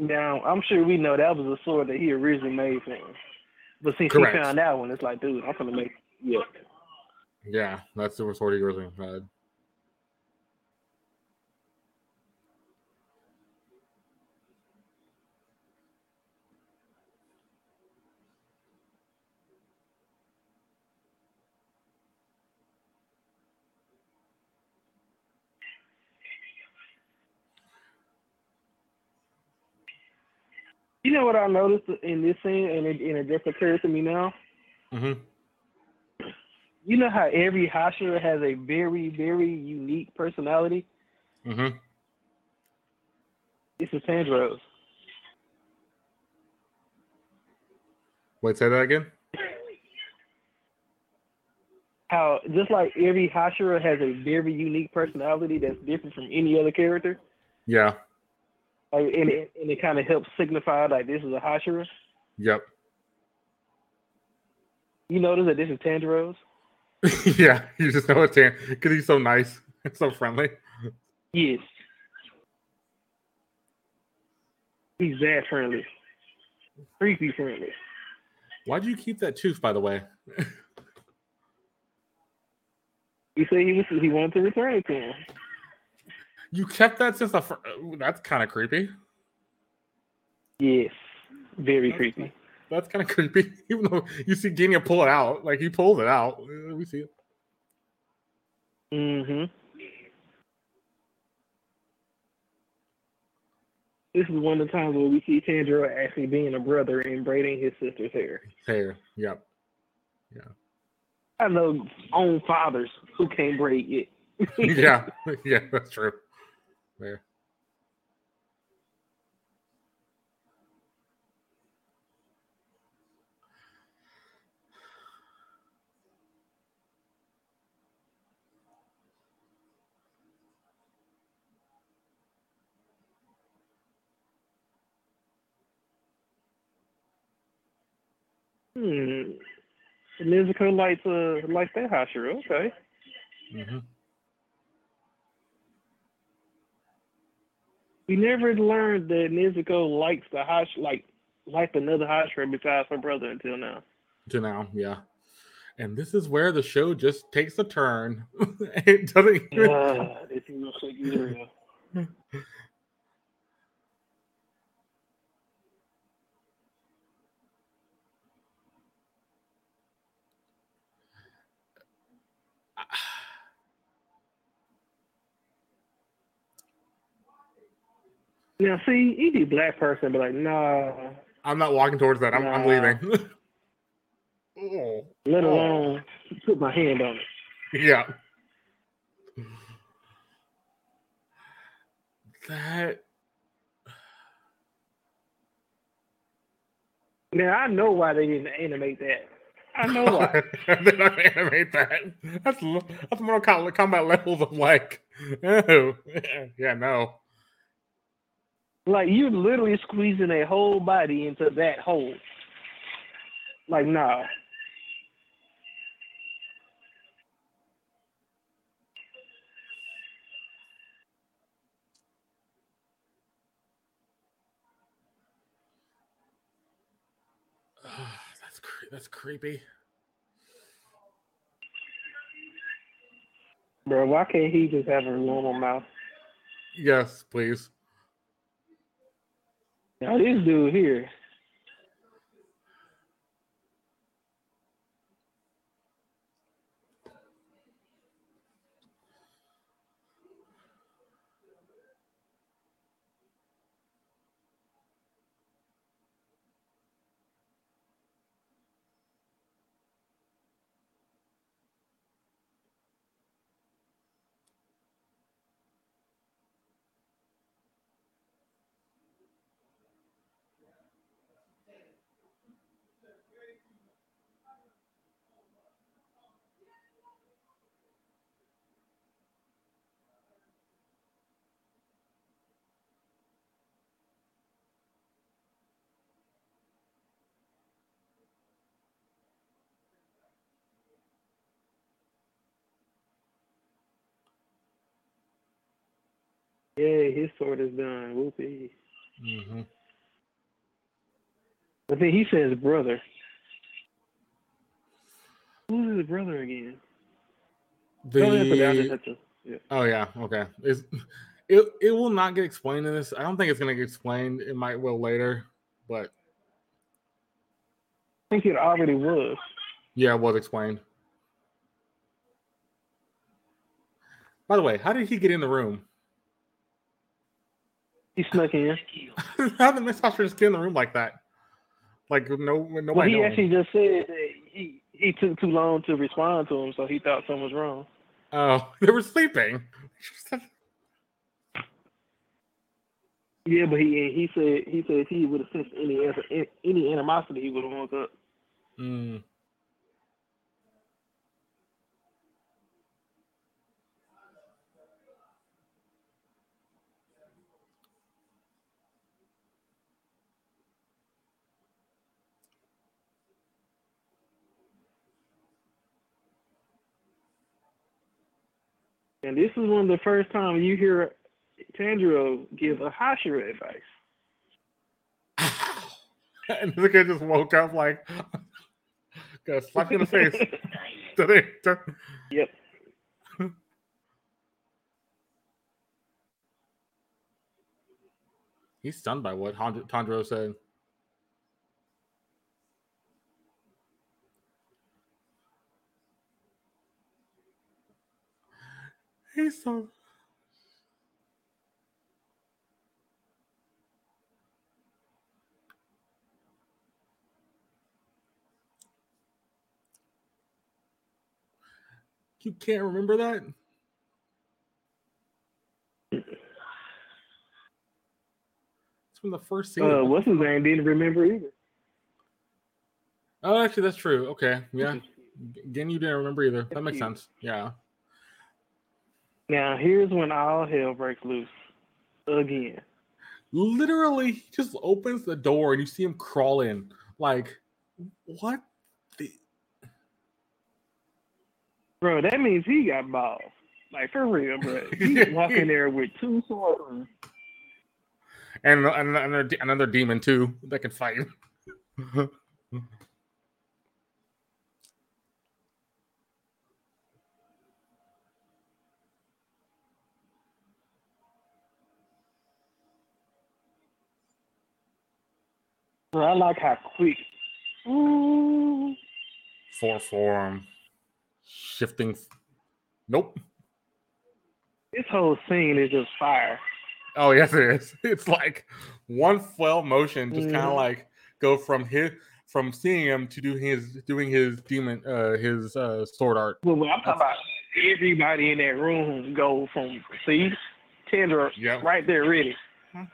Now, I'm sure we know that was a sword that he originally made for him. But since Correct. he found that one, it's like, dude, I'm going to make yeah. Yeah, that's the sword he originally had. You know what I noticed in this scene, and it, and it just occurs to me now? Mm-hmm. You know how every Hashira has a very, very unique personality? Mm-hmm. This is Tanjiro's. Wait, say that again? How, just like every Hashira has a very unique personality that's different from any other character? Yeah. Like, and it, and it kind of helps signify like this is a Hashira. Yep. You notice that this is Tanjiro's? Yeah, you just know it's Tanjiro because he's so nice and so friendly. Yes. He's that friendly. Creepy friendly. Why'd you keep that tooth, by the way? You said he was, he wanted to return it to him. You kept that since the first... That's kind of creepy. Yes. Very that's, creepy. That's kind of creepy. Even though you see Genya pull it out. Like, he pulled it out. We see it. Mm-hmm. This is one of the times where we see Tanjiro actually being a brother and braiding his sister's hair. Hair. Yep. Yeah. I know own fathers who can't braid it. Yeah. Yeah, that's true. There. Hmm. Nezuko likes uh likes that Hashira. Okay. Mm-hmm. We never learned that Nezuko likes the Hash like like another Hashira besides her brother until now. Until now, yeah. And this is where the show just takes a turn. It doesn't. Even... Uh, it seems like either. Now, see, any black person be like, nah. I'm not walking towards that. I'm, nah. I'm leaving. Oh, let alone oh. put my hand on it. Yeah. That. Now, I know why they didn't animate that. I know why. They don't animate that. That's, that's Mortal Kombat levels of like, oh, yeah, no. Like, you're literally squeezing a whole body into that hole. Like, nah. Oh, that's cre- that's creepy. Bro, why can't he just have a normal mouth? Yes, please. Now this dude here. Yeah, his sword is done. Whoopee. Mm-hmm. I think he says brother. Who's his brother again? The... Oh, to... yeah. oh, yeah. Okay. It's... It it will not get explained in this. I don't think it's going to get explained. It might will later, but... I think it already was. Yeah, it was explained. By the way, how did he get in the room? He snuck in. How did Miss Hashira just get in the room like that? Like, no, nobody. Well, he actually him. just said that he, he took too long to respond to him, so he thought something was wrong. Oh, they were sleeping. Yeah, but he he said he said he would have sensed any any animosity, he would have woke up. Mm. And this is one of the first times you hear Tanjiro give a Hashira advice. And the kid just woke up like, got slapped in the face. Yep. He's stunned by what Tanjiro said. He's so... You can't remember that? It's from the first scene. Uh, what's his name? Didn't remember either. Oh, actually, that's true. Okay, yeah. Again, you didn't remember either. That makes sense. Yeah. Now, here's when all hell breaks loose again. Literally, he just opens the door and you see him crawl in. Like, what Bro, that means he got balls. Like, for real, bro. He can walk in there with two swords. And another, another demon, too, that can fight him. Bro, I like how quick. Ooh. Four form. Shifting. Nope. This whole scene is just fire. Oh, yes, it is. It's like one fell motion, just mm. kind of like go from his from seeing him to do his doing his demon uh his uh sword art. Well, well I'm talking about everybody in that room go from see Tanjiro yep. right there ready. Huh?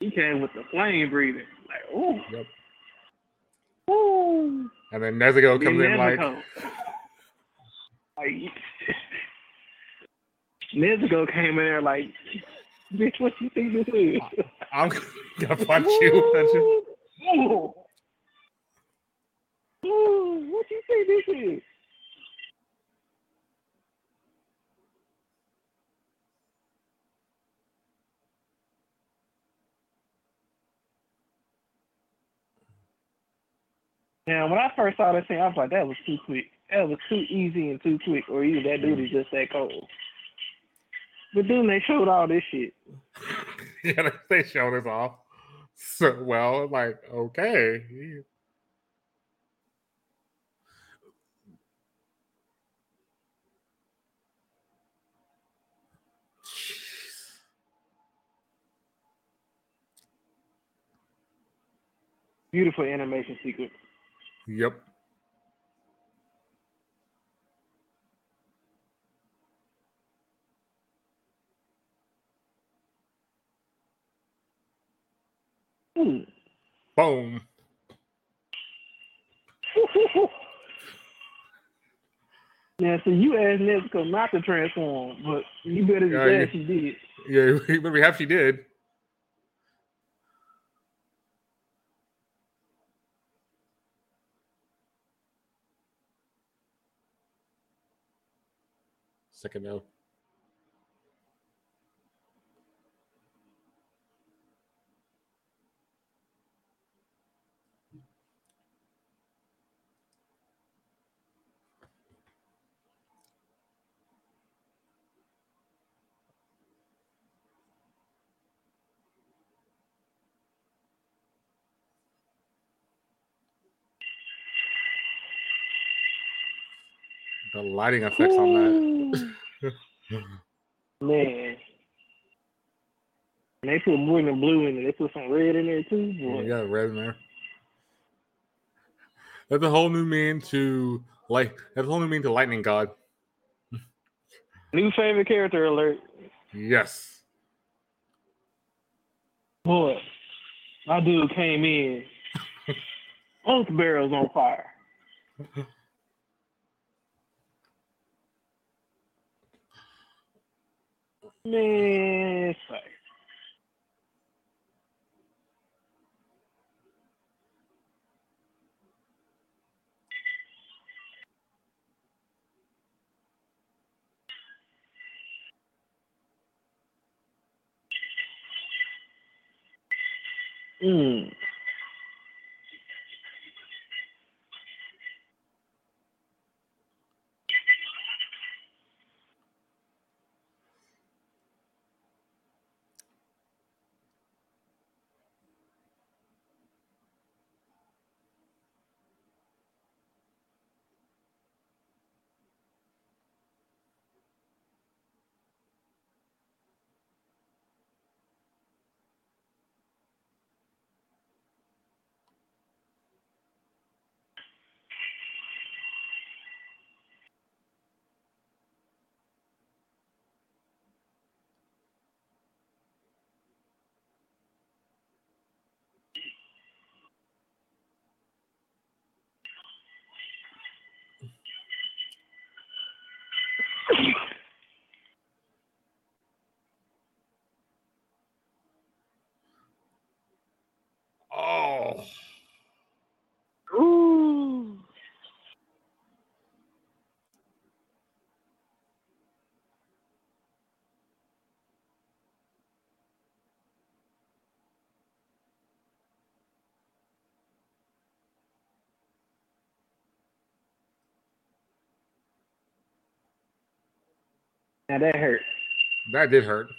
He came with the flame breathing. Like, ooh. Yep. Ooh. And then Nezuko comes in like Like, Nezuko came in there like, bitch, what you think this is? I'm gonna punch you. Ooh. Ooh, what you think this is? Now, when I first saw that scene, I was like, that was too quick. That was too easy and too quick, or either that dude is just that cold. But then they showed all this shit. Yeah, they showed us off. So, well, like, okay. Beautiful animation sequence. Yep. Mm. Boom. Yeah, so you asked Nezuko not to transform, but you better be glad uh, yeah. she did. Yeah, you better be happy she did. Second now. The lighting effects Ooh. on that. Man. And they put more than blue in it. They put some red in there too. Boy. Yeah, got red in there. That's a whole new mean to like that's a whole new mean to Lightning God. New favorite character alert. Yes. Boy, my dude came in. Both barrels on fire. Man, sorry. Mm. Now that hurt. That did hurt.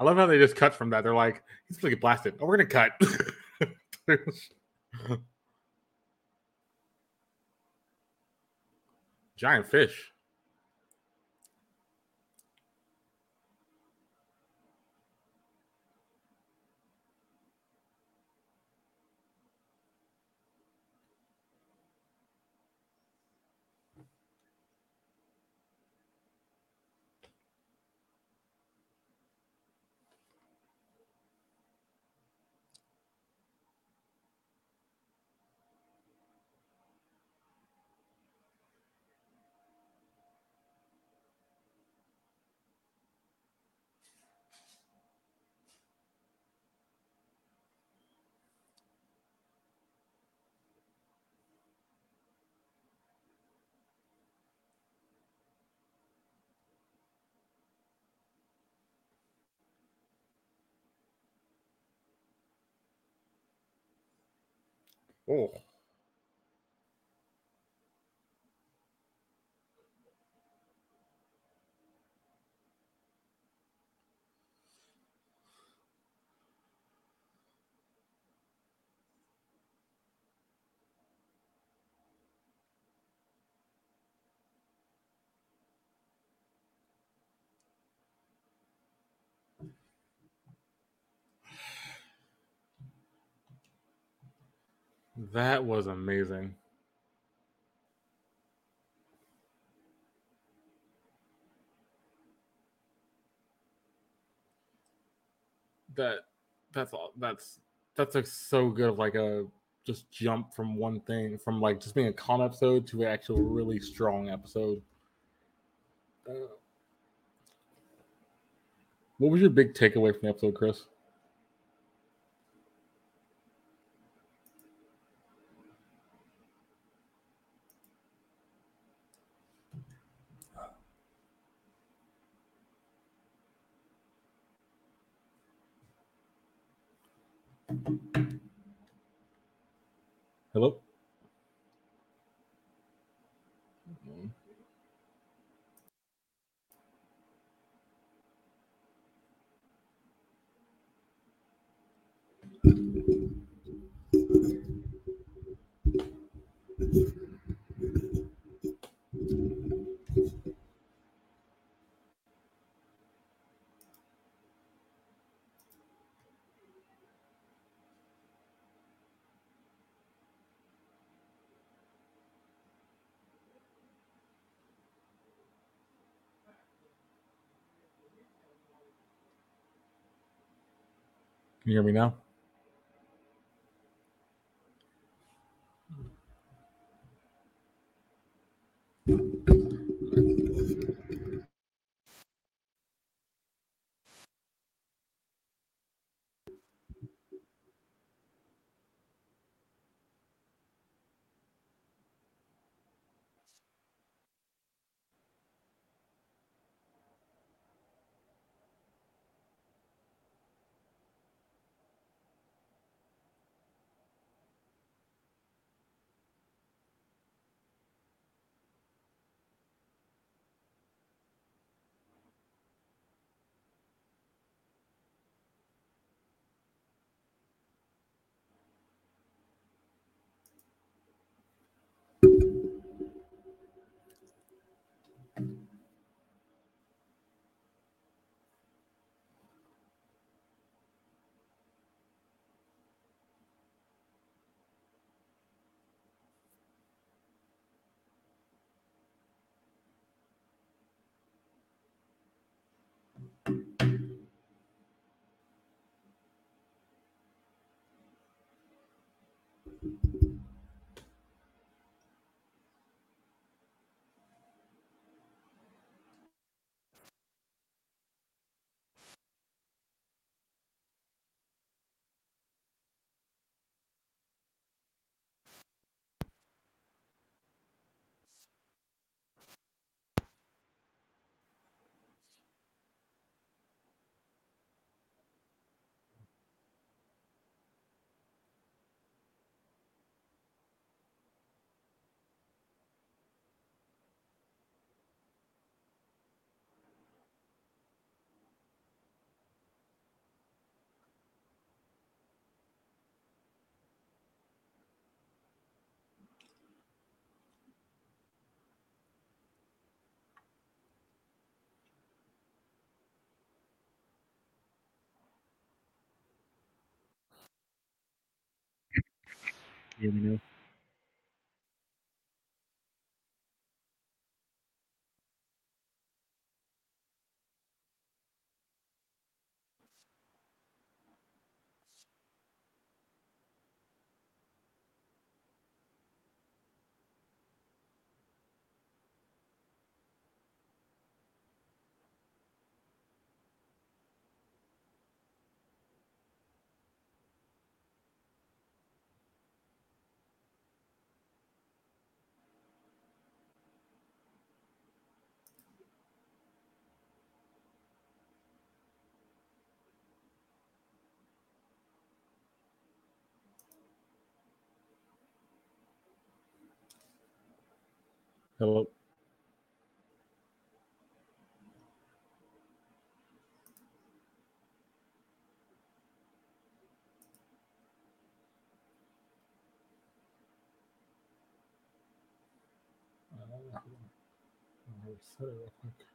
I love how they just cut from that. They're like, he's going to get blasted. Oh, we're going to cut. Giant fish. Oh. That was amazing. That that's all that's that's like so good, like a just jump from one thing, from like just being a con episode to an actual really strong episode. Uh, what was your big takeaway from the episode, Chris? Hello? Mm-hmm. Can you hear me now? You know. Hello. Uh, I'm gonna set it real quick.